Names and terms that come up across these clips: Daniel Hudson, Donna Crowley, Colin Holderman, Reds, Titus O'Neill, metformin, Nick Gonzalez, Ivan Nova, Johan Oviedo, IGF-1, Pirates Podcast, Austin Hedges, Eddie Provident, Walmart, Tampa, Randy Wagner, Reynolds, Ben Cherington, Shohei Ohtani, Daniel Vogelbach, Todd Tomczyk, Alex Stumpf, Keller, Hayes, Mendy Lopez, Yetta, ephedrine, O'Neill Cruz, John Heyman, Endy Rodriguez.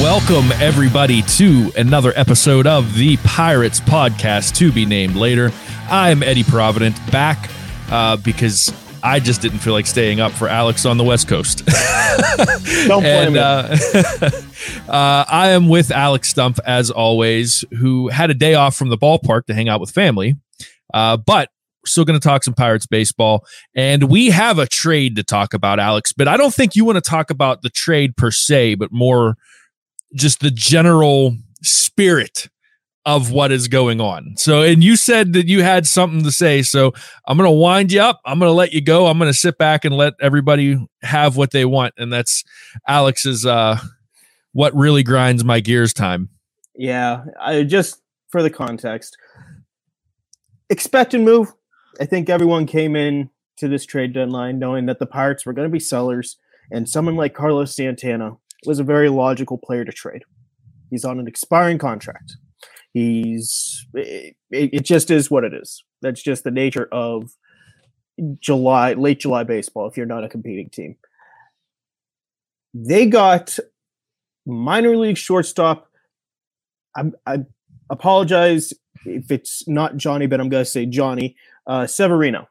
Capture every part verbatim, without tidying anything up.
Welcome, everybody, to another episode of the Pirates Podcast, to be named later. I'm Eddie Provident, back uh, because I just didn't feel like staying up for Alex on the West Coast. Don't blame and, uh, uh I am with Alex Stumpf, as always, who had a day off from the ballpark to hang out with family, uh, but we're still going to talk some Pirates baseball, and we have a trade to talk about, Alex, but I don't think you want to talk about the trade per se, but more just the general spirit of what is going on. So, and you said that you had something to say, so I'm going to wind you up. I'm going to let you go. I'm going to sit back and let everybody have what they want. And that's Alex's, uh, what really grinds my gears time. Yeah. I just, for the context, expect and move. I think everyone came in to this trade deadline knowing that the Pirates were going to be sellers, and someone like Carlos Santana was a very logical player to trade. He's on an expiring contract. He's it, it just is what it is. That's just the nature of July, late July baseball if you're not a competing team. They got minor league shortstop. I, I apologize if it's not Johnny, but I'm going to say Johnny uh, Severino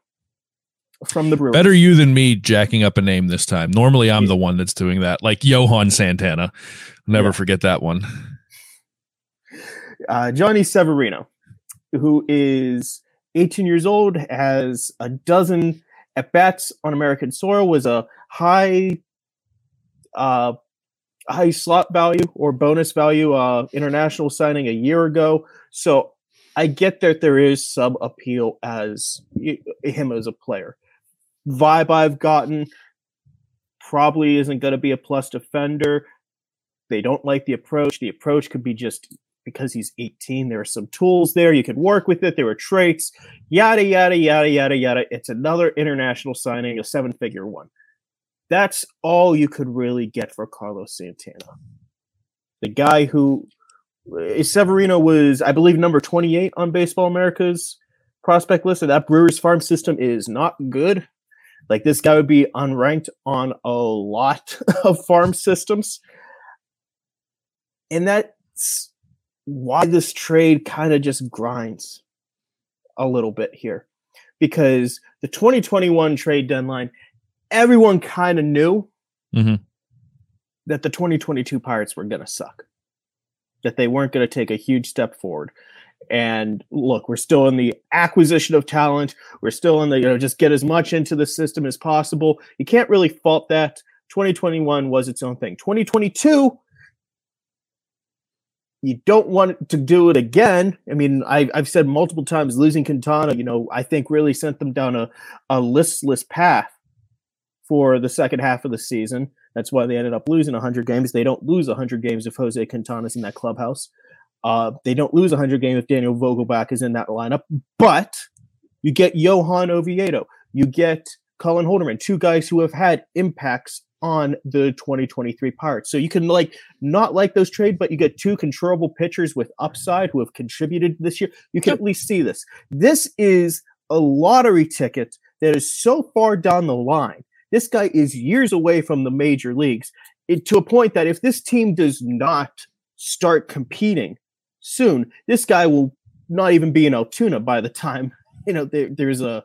from the Brewers. Better you than me jacking up a name this time. Normally I'm yeah. the one that's doing that, like Johan Santana. Never yeah. forget that one. Uh, Johnny Severino, who is eighteen years old, has a dozen at-bats on American soil, was a high uh, high slot value or bonus value uh, international signing a year ago. So I get that there is some appeal as him as a player. Vibe I've gotten, probably isn't going to be a plus defender. They don't like the approach. The approach could be just because he's eighteen. There are some tools there. You could work with it. There are traits. Yada, yada, yada, yada, yada. It's another international signing, a seven-figure one. That's all you could really get for Carlos Santana. The guy who Severino was, I believe, number twenty-eight on Baseball America's prospect list, and that Brewers farm system is not good. Like, this guy would be unranked on a lot of farm systems. And that's why this trade kind of just grinds a little bit here. Because the twenty twenty-one trade deadline, everyone kind of knew mm-hmm. that the twenty twenty-two Pirates were going to suck, that they weren't going to take a huge step forward. And look, we're still in the acquisition of talent. We're still in the, you know, just get as much into the system as possible. You can't really fault that. twenty twenty-one was its own thing. twenty twenty-two, you don't want to do it again. I mean, I, I've said multiple times, losing Quintana, you know, I think really sent them down a, a listless path for the second half of the season. That's why they ended up losing one hundred games. They don't lose one hundred games if Jose Quintana's in that clubhouse. Uh, they don't lose one hundred games if Daniel Vogelbach is in that lineup. But you get Johan Oviedo. You get Colin Holderman, two guys who have had impacts on the twenty twenty-three Pirates. So you can like not like those trades, but you get two controllable pitchers with upside who have contributed this year. You can at least see this. This is a lottery ticket that is so far down the line. This guy is years away from the major leagues, it, to a point that if this team does not start competing soon, this guy will not even be in Altoona by the time, you know, there, there's a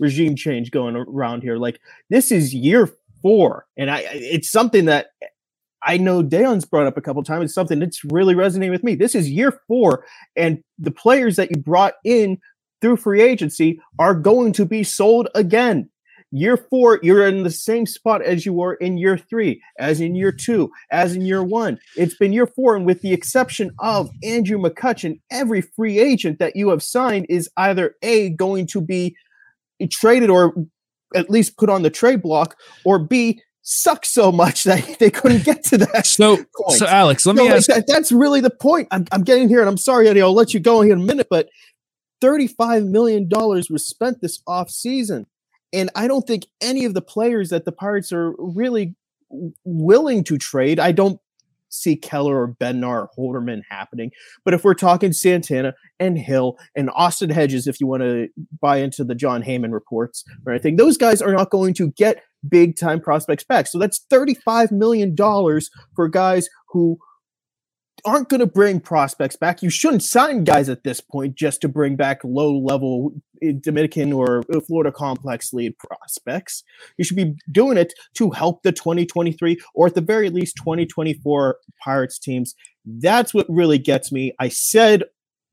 regime change going around here. Like, this is year four, and I it's something that I know Daon's brought up a couple times. It's something that's really resonating with me. This is year four, and the players that you brought in through free agency are going to be sold again. Year four, you're in the same spot as you were in year three, as in year two, as in year one. It's been year four, and with the exception of Andrew McCutchen, every free agent that you have signed is either A, going to be traded or at least put on the trade block, or B, suck so much that they couldn't get to that. So, point. so Alex, let so me like ask. That, that's really the point. I'm, I'm getting here, and I'm sorry, Eddie, I'll let you go here in a minute, but thirty-five million dollars was spent this offseason, and I don't think any of the players that the Pirates are really willing to trade. I don't see Keller or Bednar or Holderman happening. But if we're talking Santana and Hill and Austin Hedges, if you want to buy into the John Heyman reports or anything, those guys are not going to get big time prospects back. So that's thirty-five million dollars for guys who aren't going to bring prospects back. You shouldn't sign guys at this point just to bring back low-level Dominican or Florida complex lead prospects. You should be doing it to help the twenty twenty-three or at the very least twenty twenty-four Pirates teams. That's what really gets me. I said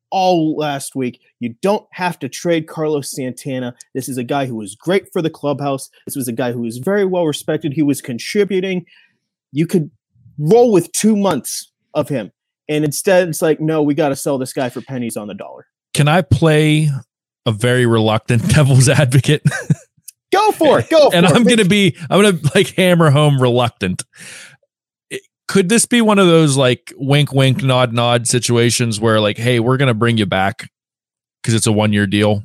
all last week, you don't have to trade Carlos Santana. This is a guy who was great for the clubhouse. This was a guy who was very well respected. He was contributing. You could roll with two months of him. And instead, it's like, no, we got to sell this guy for pennies on the dollar. Can I play a very reluctant devil's advocate? Go for it. Go for it. And I'm going to be, I'm going to like hammer home reluctant. It, could this be one of those like wink, wink, nod, nod situations where like, hey, we're going to bring you back because it's a one year deal.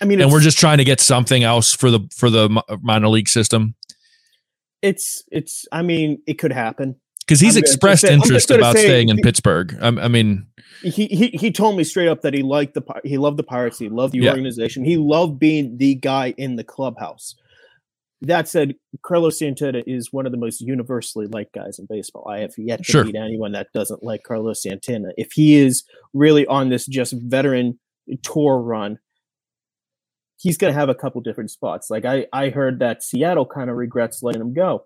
I mean, and we're just trying to get something else for the, for the minor league system. It's, it's, I mean, it could happen. Because he's I'm expressed say, interest about say, staying in he, Pittsburgh. I, I mean, he, he he told me straight up that he liked the he loved the Pirates, he loved the yeah. organization, he loved being the guy in the clubhouse. That said, Carlos Santana is one of the most universally liked guys in baseball. I have yet to sure. meet anyone that doesn't like Carlos Santana. If he is really on this just veteran tour run, he's going to have a couple different spots. Like I I heard that Seattle kind of regrets letting him go.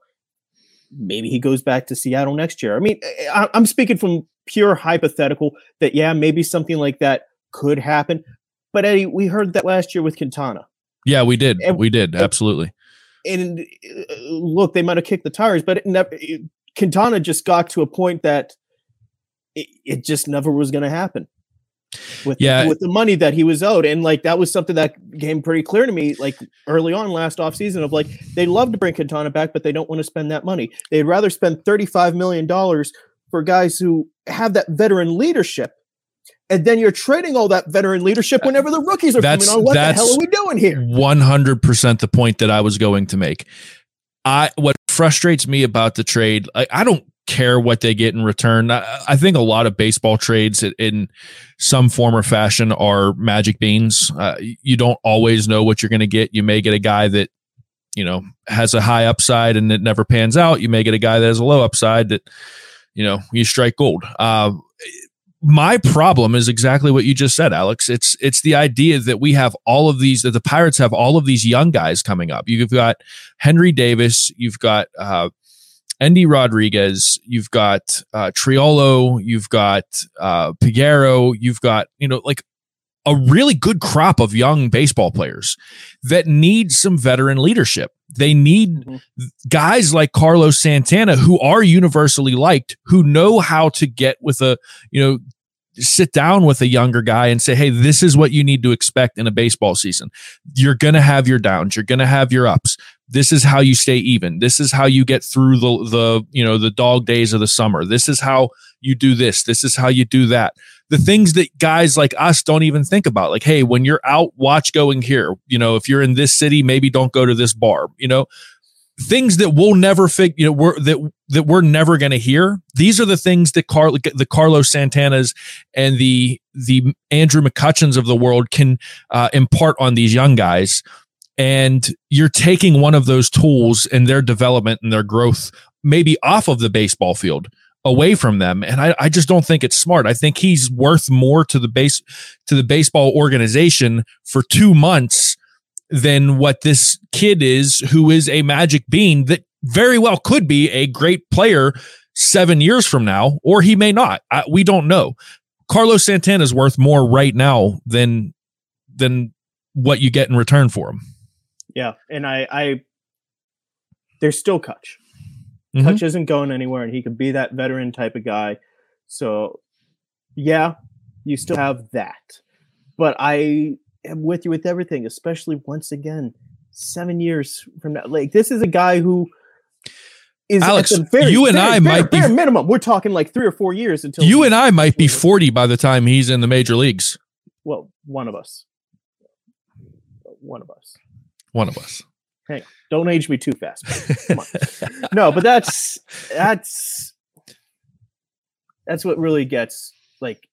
Maybe he goes back to Seattle next year. I mean, I, I'm speaking from pure hypothetical that, yeah, maybe something like that could happen. But, Eddie, we heard that last year with Quintana. Yeah, we did. And, we did. Absolutely. And, and look, they might have kicked the tires, but it never, it, Quintana just got to a point that it, it just never was going to happen with, yeah. with the money that he was owed. And, like, that was something that became pretty clear to me, like, early on last offseason of, like, they love to bring Quintana back, but they don't want to spend that money. They'd rather spend thirty-five million dollars for guys who have that veteran leadership. And then you're trading all that veteran leadership whenever the rookies are that's, coming on. What the hell are we doing here? one hundred percent the point that I was going to make. I What frustrates me about the trade, I, I don't care what they get in return. I, I think a lot of baseball trades in some form or fashion are magic beans. Uh, you don't always know what you're going to get. You may get a guy that, you know, has a high upside and it never pans out. You may get a guy that has a low upside that, you know, you strike gold. Uh, my problem is exactly what you just said, Alex. It's, it's the idea that we have all of these, that the Pirates have all of these young guys coming up. You've got Henry Davis. You've got, uh, Endy Rodriguez, you've got uh, Triolo, you've got uh, Peguero, you've got, you know, like a really good crop of young baseball players that need some veteran leadership. They need mm-hmm. guys like Carlos Santana who are universally liked, who know how to get with a, you know, sit down with a younger guy and say, hey, this is what you need to expect in a baseball season. You're going to have your downs. You're going to have your ups. This is how you stay even. This is how you get through the, the, you know, the dog days of the summer. This is how you do this. This is how you do that. The things that guys like us don't even think about. Like, hey, when you're out, watch going here. You know, if you're in this city, maybe don't go to this bar, you know, things that we'll never figure, you know, we're, that, that we're never going to hear. These are the things that Car- the Carlos Santanas and the, the Andrew McCutchens of the world can uh, impart on these young guys. And you're taking one of those tools and their development and their growth maybe off of the baseball field away from them. And I, I just don't think it's smart. I think he's worth more to the base to the baseball organization for two months than what this kid is, who is a magic bean that very well could be a great player seven years from now, or he may not. I, we don't know. Carlos Santana is worth more right now than than what you get in return for him. Yeah, and I, I there's still Kutch. Mm-hmm. Kutch isn't going anywhere, and he could be that veteran type of guy. So, yeah, you still have that. But I am with you with everything, especially once again, seven years from now. Like, this is a guy who is Alex, at the very, you and very, I very, might bare, be, minimum. We're talking like three or four years until you and I might be forty by the time he's in the major leagues. Well, one of us. One of us. One of us. Hang on. Don't age me too fast. Come on. No, but that's that's that's what really gets, like,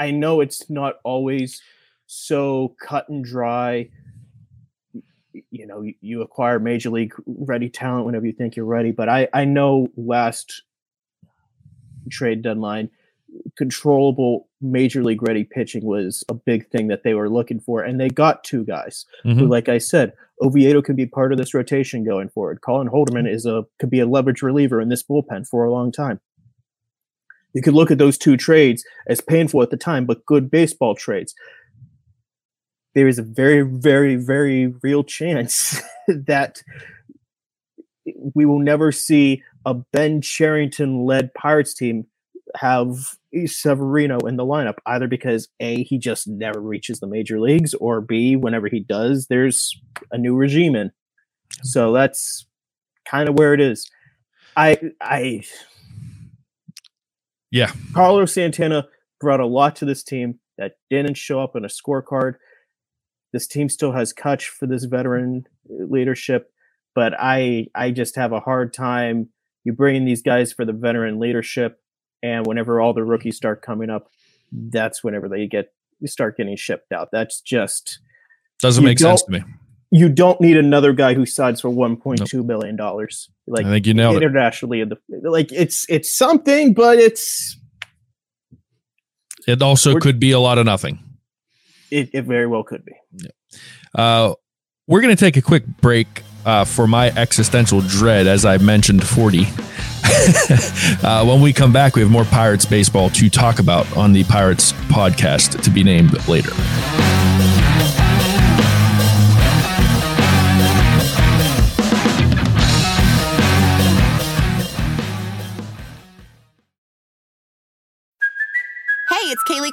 I know it's not always so cut and dry. You know, you acquire major league ready talent whenever you think you're ready. But I, I know last trade deadline, controllable major league ready pitching was a big thing that they were looking for. And they got two guys mm-hmm. who, like I said, Oviedo can be part of this rotation going forward. Colin Holderman is a, could be a leverage reliever in this bullpen for a long time. You could look at those two trades as painful at the time, but good baseball trades. There is a very, very, very real chance that we will never see a Ben Cherington-led Pirates team have Severino in the lineup, either because A, he just never reaches the major leagues, or B, whenever he does, there's a new regime in. So that's kind of where it is. I, I, yeah. Carlos Santana brought a lot to this team that didn't show up on a scorecard. This team still has Kutch for this veteran leadership, but I, I just have a hard time. You bring in these guys for the veteran leadership, and whenever all the rookies start coming up, that's whenever they get you start getting shipped out. That's just doesn't make sense to me. You don't need another guy who signs for one point nope. two billion dollars. Like I think you know internationally, it. The, like it's it's something, but it's it also could be a lot of nothing. It, it very well could be. Yeah. Uh, we're going to take a quick break uh, for my existential dread, as I mentioned, forty. uh, when we come back, we have more Pirates baseball to talk about on the Pirates podcast, to be named later.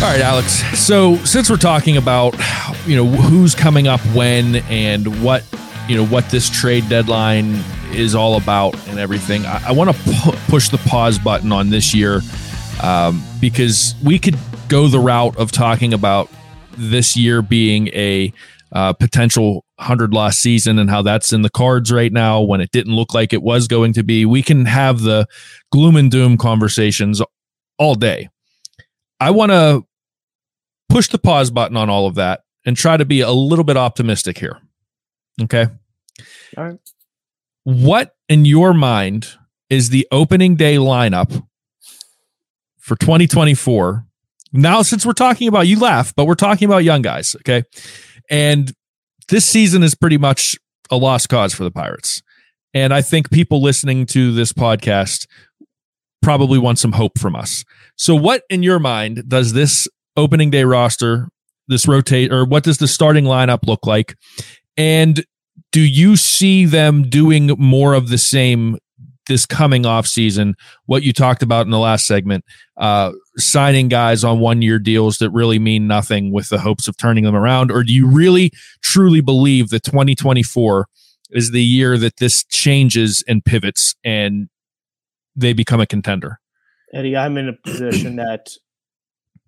All right, Alex. So since we're talking about, you know, who's coming up when and what, you know, what this trade deadline is all about and everything, I, I want to pu- push the pause button on this year um, because we could go the route of talking about this year being a uh, potential one hundred loss season and how that's in the cards right now when it didn't look like it was going to be. We can have the gloom and doom conversations all day. I want to push the pause button on all of that and try to be a little bit optimistic here. Okay. All right. What in your mind is the opening day lineup for twenty twenty-four? Now, since we're talking about, you laugh, but we're talking about young guys. Okay. And this season is pretty much a lost cause for the Pirates. And I think people listening to this podcast probably want some hope from us. So what in your mind does this opening day roster, this rotate, or what does the starting lineup look like? And do you see them doing more of the same this coming off season? What you talked about in the last segment, uh, signing guys on one year deals that really mean nothing with the hopes of turning them around? Or do you really truly believe that twenty twenty-four is the year that this changes and pivots and they become a contender? Eddie, I'm in a position that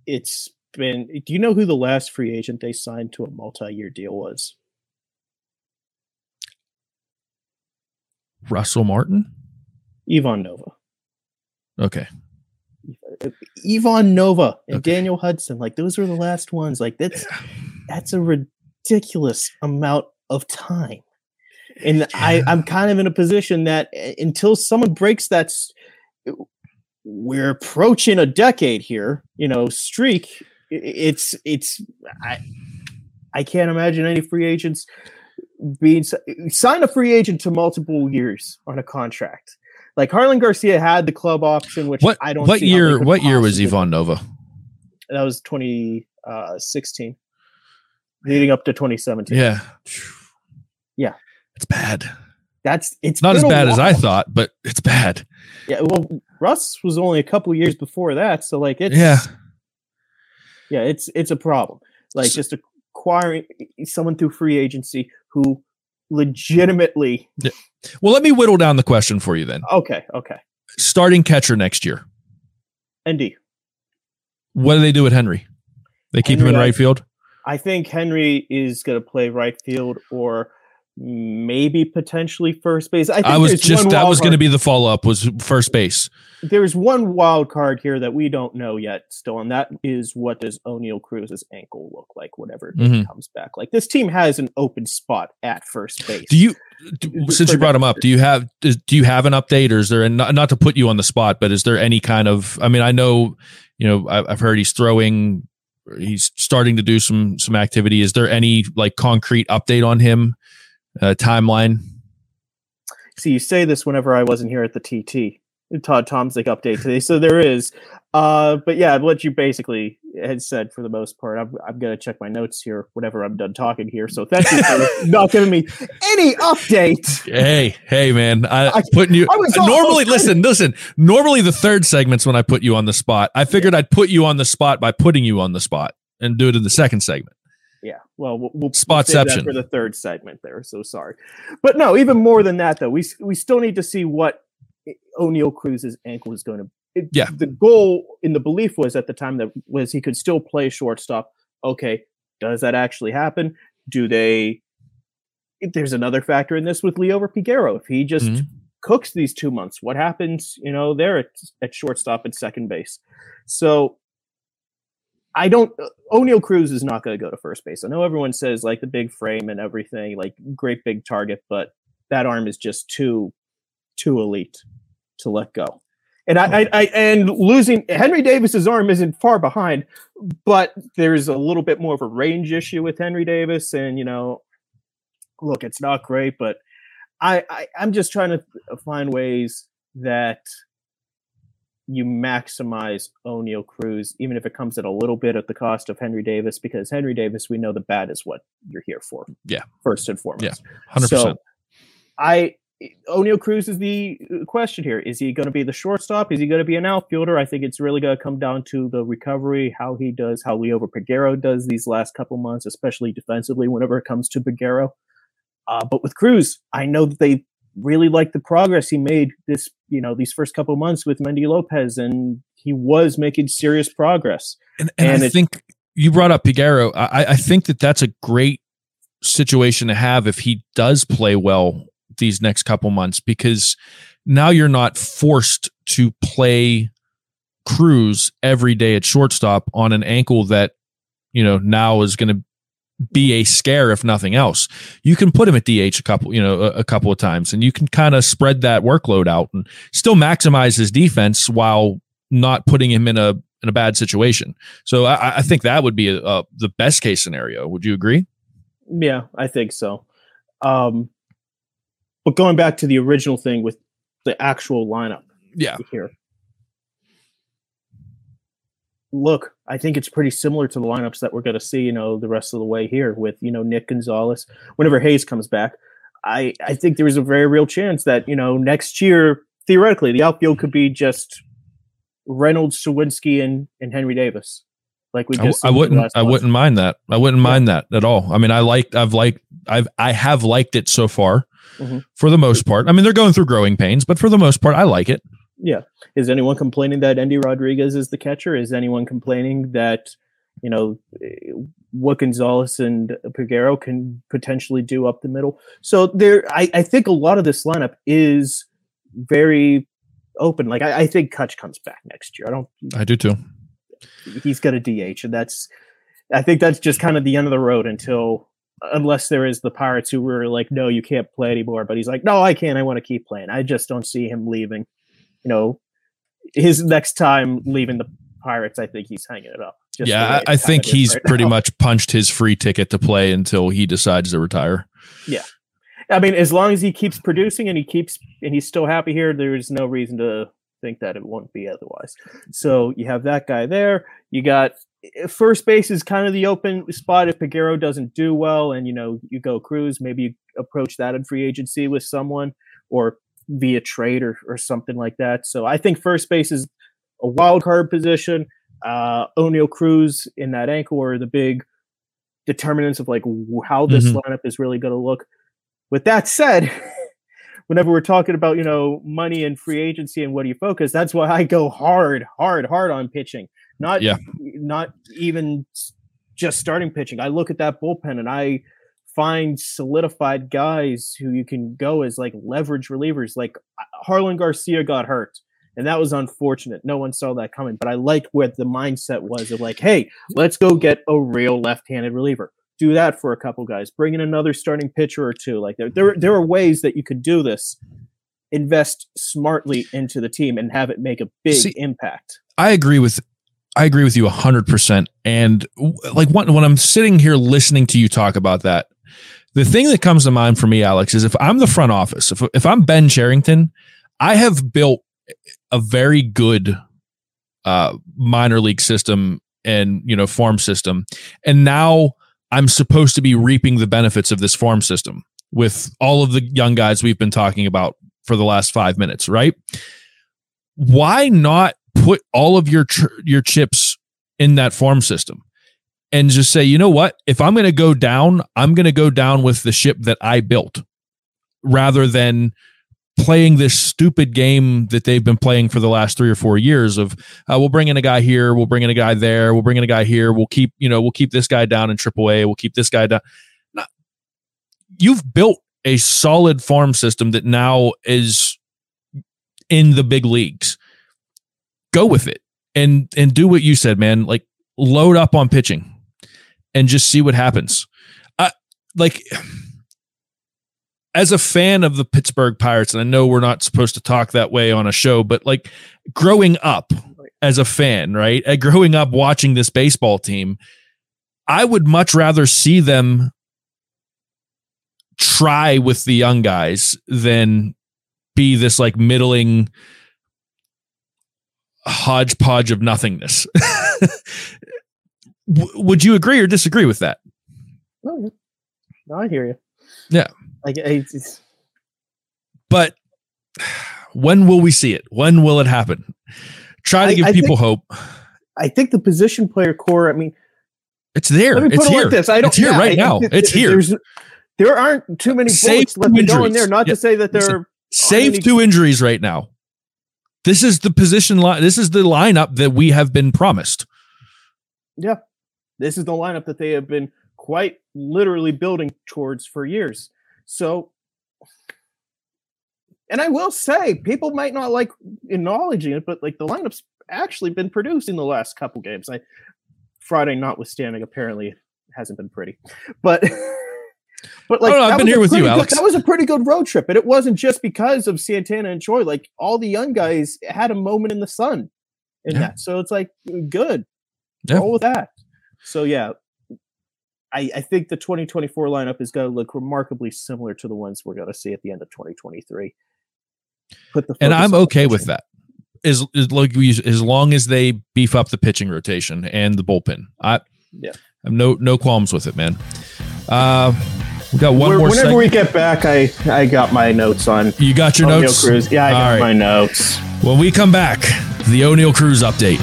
it's been... Do you know who the last free agent they signed to a multi-year deal was? Russell Martin? Ivan Nova. Okay. Ivan Nova and okay. Daniel Hudson. Like, those were the last ones. Like, that's, that's a ridiculous amount of time. And yeah. I, I'm kind of in a position that until someone breaks that... It, we're approaching a decade here, you know, streak it's it's I I can't imagine any free agents being sign a free agent to multiple years on a contract. Like Harland Garcia had the club option, which what, I don't. What see year? What year was Ivan Nova? That was twenty sixteen, leading up to twenty seventeen. Yeah, yeah, it's bad. That's it's not as bad as I thought, but it's bad. Yeah, well, Russ was only a couple of years before that, so like it's yeah, yeah, it's it's a problem. Like just acquiring someone through free agency who legitimately. Yeah. Well, let me whittle down the question for you then. Okay, okay. Starting catcher next year, Endy. What do they do with Henry? They keep Henry, him in right field. I think Henry is going to play right field or. Maybe potentially first base. I, think I was just that was going to be the follow up was first base. There's one wild card here that we don't know yet still, and that is what does O'Neill Cruz's ankle look like? Whatever mm-hmm. comes back, like this team has an open spot at first base. Do you, do, since you brought him up, do you have do you have an update, or is there a, not to put you on the spot, but is there any kind of? I mean, I know you know I've heard he's throwing, he's starting to do some some activity. Is there any like concrete update on him? Uh, timeline. See, you say this whenever I wasn't here at the T T. Todd Tomczyk update today, so there is. Uh, but yeah, what you basically had said for the most part. I'm, I'm going to check my notes here whenever I'm done talking here. So thank you for not giving me any update. Hey, hey, man! I, I putting you I was normally. Listen, listen. Normally, the third segment's when I put you on the spot. I figured yeah. I'd put you on the spot by putting you on the spot and do it in the second segment. Yeah, well, we'll, we'll save that for the third segment there, so sorry. But no, even more than that, though, we we still need to see what O'Neill Cruz's ankle is going to it, yeah. The goal in the belief was at the time that was he could still play shortstop. Okay, does that actually happen? Do they – there's another factor in this with Leo Rufiguero. If he just mm-hmm. cooks these two months, what happens, you know, there at, at shortstop and second base? So – I don't – O'Neill Cruz is not going to go to first base. I know everyone says, like, the big frame and everything, like, great big target, but that arm is just too too elite to let go. And I, I, I and losing – Henry Davis's arm isn't far behind, but there's a little bit more of a range issue with Henry Davis. And, you know, look, it's not great, but I, I, I'm just trying to find ways that – you maximize O'Neill Cruz, even if it comes at a little bit at the cost of Henry Davis, because Henry Davis, we know the bat is what you're here for. Yeah. First and foremost. Yeah, one hundred percent. So I, O'Neill Cruz is the question here. Is he going to be the shortstop? Is he going to be an outfielder? I think it's really going to come down to the recovery, how he does, how Leo Rufiguero does these last couple months, especially defensively whenever it comes to Peguero. Uh, but with Cruz, I know that they really like the progress he made this, you know, these first couple months with Mendy Lopez, and he was making serious progress. And, and, and I it, think you brought up Peguero. I, I think that that's a great situation to have if he does play well these next couple months, because now you're not forced to play Cruz every day at shortstop on an ankle that, you know, now is going to be a scare if nothing else. You can put him at D H a couple, you know, a, a couple of times, and you can kind of spread that workload out and still maximize his defense while not putting him in a in a bad situation. So I, I think that would be a, a, the best case scenario. Would you agree? Yeah, I think so. Um, but going back to the original thing with the actual lineup, yeah, here. Look, I think it's pretty similar to the lineups that we're going to see, you know, the rest of the way here with, you know, Nick Gonzalez. Whenever Hayes comes back, I, I think there is a very real chance that, you know, next year, theoretically, the outfield could be just Reynolds, Sawinski, and, and Henry Davis. Like we just I, I wouldn't I month. wouldn't mind that. I wouldn't yeah. mind that at all. I mean, I liked I've liked I've I have liked it so far mm-hmm. for the most part. I mean, they're going through growing pains, but for the most part, I like it. Yeah. Is anyone complaining that Endy Rodriguez is the catcher? Is anyone complaining that, you know, what Gonzalez and Peguero can potentially do up the middle? So there, I, I think a lot of this lineup is very open. Like I, I think Kutch comes back next year. I don't. I do too. He's got a D H, and that's. I think that's just kind of the end of the road until, unless there is the Pirates who were like, no, you can't play anymore. But he's like, no, I can't. I want to keep playing. I just don't see him leaving. You know, his next time leaving the Pirates, I think he's hanging it up. just yeah, I think he's right pretty now. much punched his free ticket to play until he decides to retire. Yeah. I mean, as long as he keeps producing and he keeps and he's still happy here, there is no reason to think that it won't be otherwise. So you have that guy there. You got first base is kind of the open spot. If Peguero doesn't do well and, you know, you go Cruz, maybe you approach that in free agency with someone or via trade or, or something like that. So I think first base is a wild card position. Uh, O'Neill Cruz in that ankle are the big determinants of like how this mm-hmm. lineup is really going to look. With that said, whenever we're talking about, you know, money and free agency and what do you focus, that's why I go hard, hard, hard on pitching. Not, yeah. not even just starting pitching. I look at that bullpen and I find solidified guys who you can go as like leverage relievers. Like Harland Garcia got hurt, and that was unfortunate. No one saw that coming, but I liked where the mindset was of like, hey, let's go get a real left-handed reliever. Do that for a couple guys. Bring in another starting pitcher or two. Like there, there, there are ways that you could do this. Invest smartly into the team and have it make a big See, impact. I agree with, I agree with you a hundred percent. And like when, when I'm sitting here listening to you talk about that, the thing that comes to mind for me, Alex, is if I'm the front office, if if I'm Ben Cherington, I have built a very good uh, minor league system and you know farm system, and now I'm supposed to be reaping the benefits of this farm system with all of the young guys we've been talking about for the last five minutes, right? Why not put all of your tr- your chips in that farm system and just say, you know what? If I'm going to go down, I'm going to go down with the ship that I built rather than playing this stupid game that they've been playing for the last three or four years of uh, we'll bring in a guy here, we'll bring in a guy there, we'll bring in a guy here, we'll keep, you know, we'll keep this guy down in triple A, we'll keep this guy down. No, you've built a solid farm system that now is in the big leagues. Go with it and and do what you said, man. Like load up on pitching and just see what happens. I like as a fan of the Pittsburgh Pirates, and I know we're not supposed to talk that way on a show, but like growing up as a fan, right? Uh, growing up watching this baseball team, I would much rather see them try with the young guys than be this like middling hodgepodge of nothingness. w- would you agree or disagree with that? No, I hear you. Yeah. Like, it's, but when will we see it? When will it happen? Try to I, give I people think, hope. I think the position player core, I mean, it's there. Let me put it's it here. Like this. I don't, it's here yeah, right I, now. It's, it's here. There aren't too many bullets left to go in there. Not yeah. to say that there are. Save any- two injuries right now. This is the position line. This is the lineup that we have been promised. Yeah. This is the lineup that they have been quite literally building towards for years. So, and I will say, people might not like acknowledging it, but like the lineup's actually been producing the last couple games. I Friday notwithstanding, apparently hasn't been pretty, but but like oh, no, I've been here with you, good, Alex. That was a pretty good road trip, and it wasn't just because of Santana and Troy. Like all the young guys had a moment in the sun in yeah. that, so it's like good, yeah. all with that. So yeah. I, I think the twenty twenty-four lineup is going to look remarkably similar to the ones we're going to see at the end of twenty twenty-three. Put the and I'm okay with that. As, as, like we, as long as they beef up the pitching rotation and the bullpen. I yeah. I have no no qualms with it, man. Uh, we got one we're, more Whenever segment. we get back, I, I got my notes on. You got your O'Neill notes? Cruz. Yeah, I All got right. my notes. When we come back, the O'Neill Cruz update.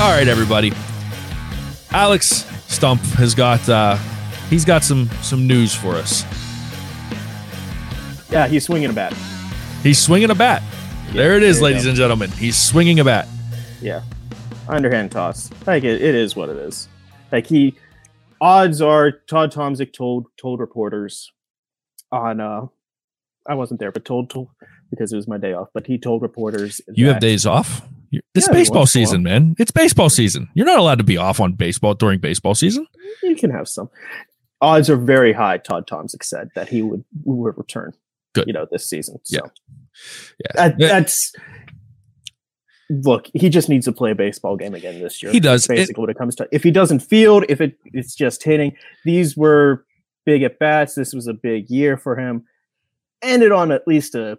All right, everybody. Alex Stumpf has got uh, he's got some some news for us. Yeah, he's swinging a bat. He's swinging a bat. Yeah, there it is, there ladies and gentlemen. He's swinging a bat. Yeah, underhand toss. Like it, it is what it is. Like he, odds are Todd Tomczyk told told reporters on uh, I wasn't there, but told, told because it was my day off, but he told reporters. You that, have days off? It's yeah, baseball season, man. It's baseball season. You're not allowed to be off on baseball during baseball season. You can have some. Odds are very high, Todd Tomczyk said, that he would, would return, Good. you know, this season. So. Yeah. yeah. That, that's... Look, he just needs to play a baseball game again this year. He does. That's basically it, what it comes to. If he doesn't field, if it it's just hitting, these were big at-bats. This was a big year for him. Ended on at least a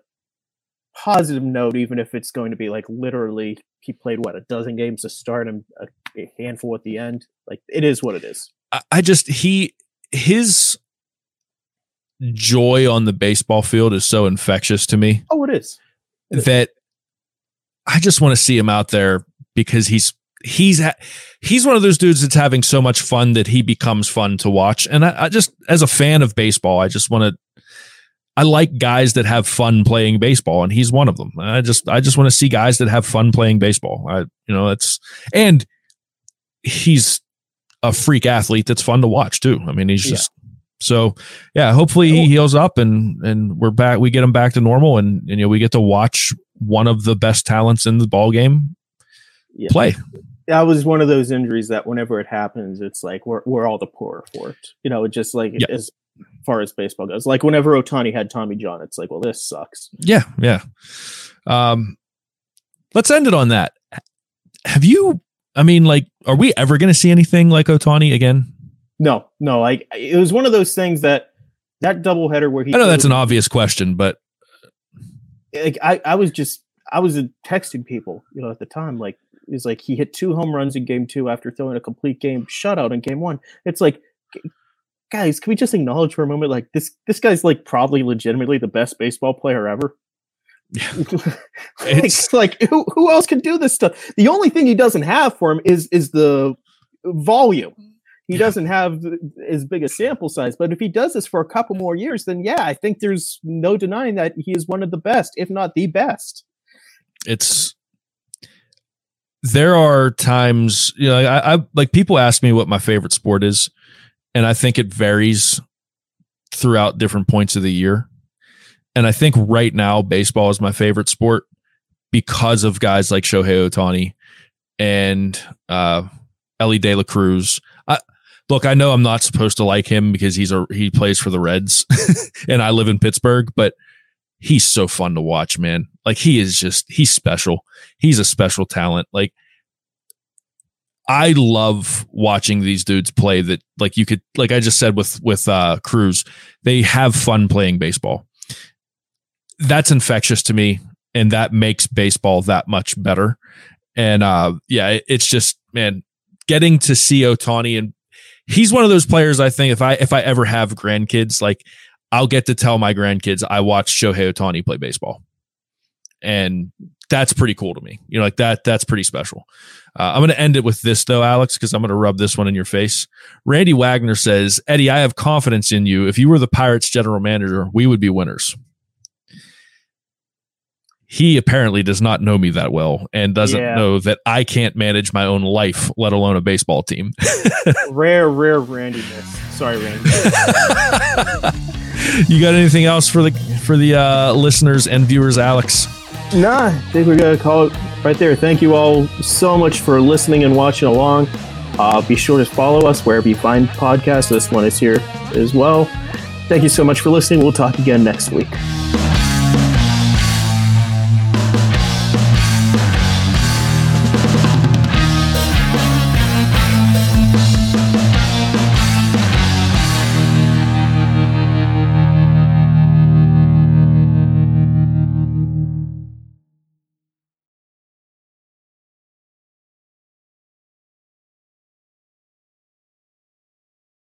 positive note, even if it's going to be like literally he played, what, a dozen games to start and a, a handful at the end. Like, it is what it is. I, I just, he, his joy on the baseball field is so infectious to me. Oh, it is. It that. Is. I just want to see him out there because he's he's he's one of those dudes that's having so much fun that he becomes fun to watch. And I, I just, as a fan of baseball, I just want to. I like guys that have fun playing baseball, and he's one of them. I just I just want to see guys that have fun playing baseball. I you know that's and he's a freak athlete that's fun to watch too. I mean, he's just yeah. so yeah. Hopefully he heals up and and we're back. We get him back to normal, and, and you know we get to watch one of the best talents in the ball game yeah. play. That was one of those injuries that whenever it happens, it's like, we're, we're all the poorer for it. You know, it just like yeah. as far as baseball goes, like whenever Ohtani had Tommy John, it's like, well, this sucks. Yeah. Yeah. Um, let's end it on that. Have you, I mean, like, are we ever going to see anything like Ohtani again? No, no. Like it was one of those things that that doubleheader where he, I know that's an obvious question, but Like I, I was just I was texting people, you know, at the time. Like it's like he hit two home runs in game two after throwing a complete game shutout in game one. It's like, guys, can we just acknowledge for a moment? Like this, this guy's like probably legitimately the best baseball player ever. Yeah. It's like, like who who else can do this stuff? The only thing he doesn't have for him is is the volume. He doesn't have as big a sample size, but if he does this for a couple more years, then yeah, I think there's no denying that he is one of the best, if not the best. It's there are times, you know, I, I like people ask me what my favorite sport is, and I think it varies throughout different points of the year. And I think right now, baseball is my favorite sport because of guys like Shohei Ohtani and uh, Ellie De La Cruz. Look, I know I'm not supposed to like him because he's a he plays for the Reds and I live in Pittsburgh, but he's so fun to watch, man. Like he is just he's special. He's a special talent. Like I love watching these dudes play that like you could like I just said with with uh, Cruz, they have fun playing baseball. That's infectious to me, and that makes baseball that much better. And uh, yeah, it, it's just man, getting to see Ohtani and he's one of those players. I think if I if I ever have grandkids, like I'll get to tell my grandkids I watched Shohei Ohtani play baseball, and that's pretty cool to me. You know, like that that's pretty special. Uh, I'm going to end it with this though, Alex, because I'm going to rub this one in your face. Randy Wagner says, Eddie, I have confidence in you. If you were the Pirates general manager, we would be winners. He apparently does not know me that well and doesn't yeah. know that I can't manage my own life, let alone a baseball team. rare, rare Randiness. Sorry, Randy. You got anything else for the for the uh, listeners and viewers, Alex? Nah, I think we're going to call it right there. Thank you all so much for listening and watching along. Uh, be sure to follow us wherever you find podcasts. This one is here as well. Thank you so much for listening. We'll talk again next week.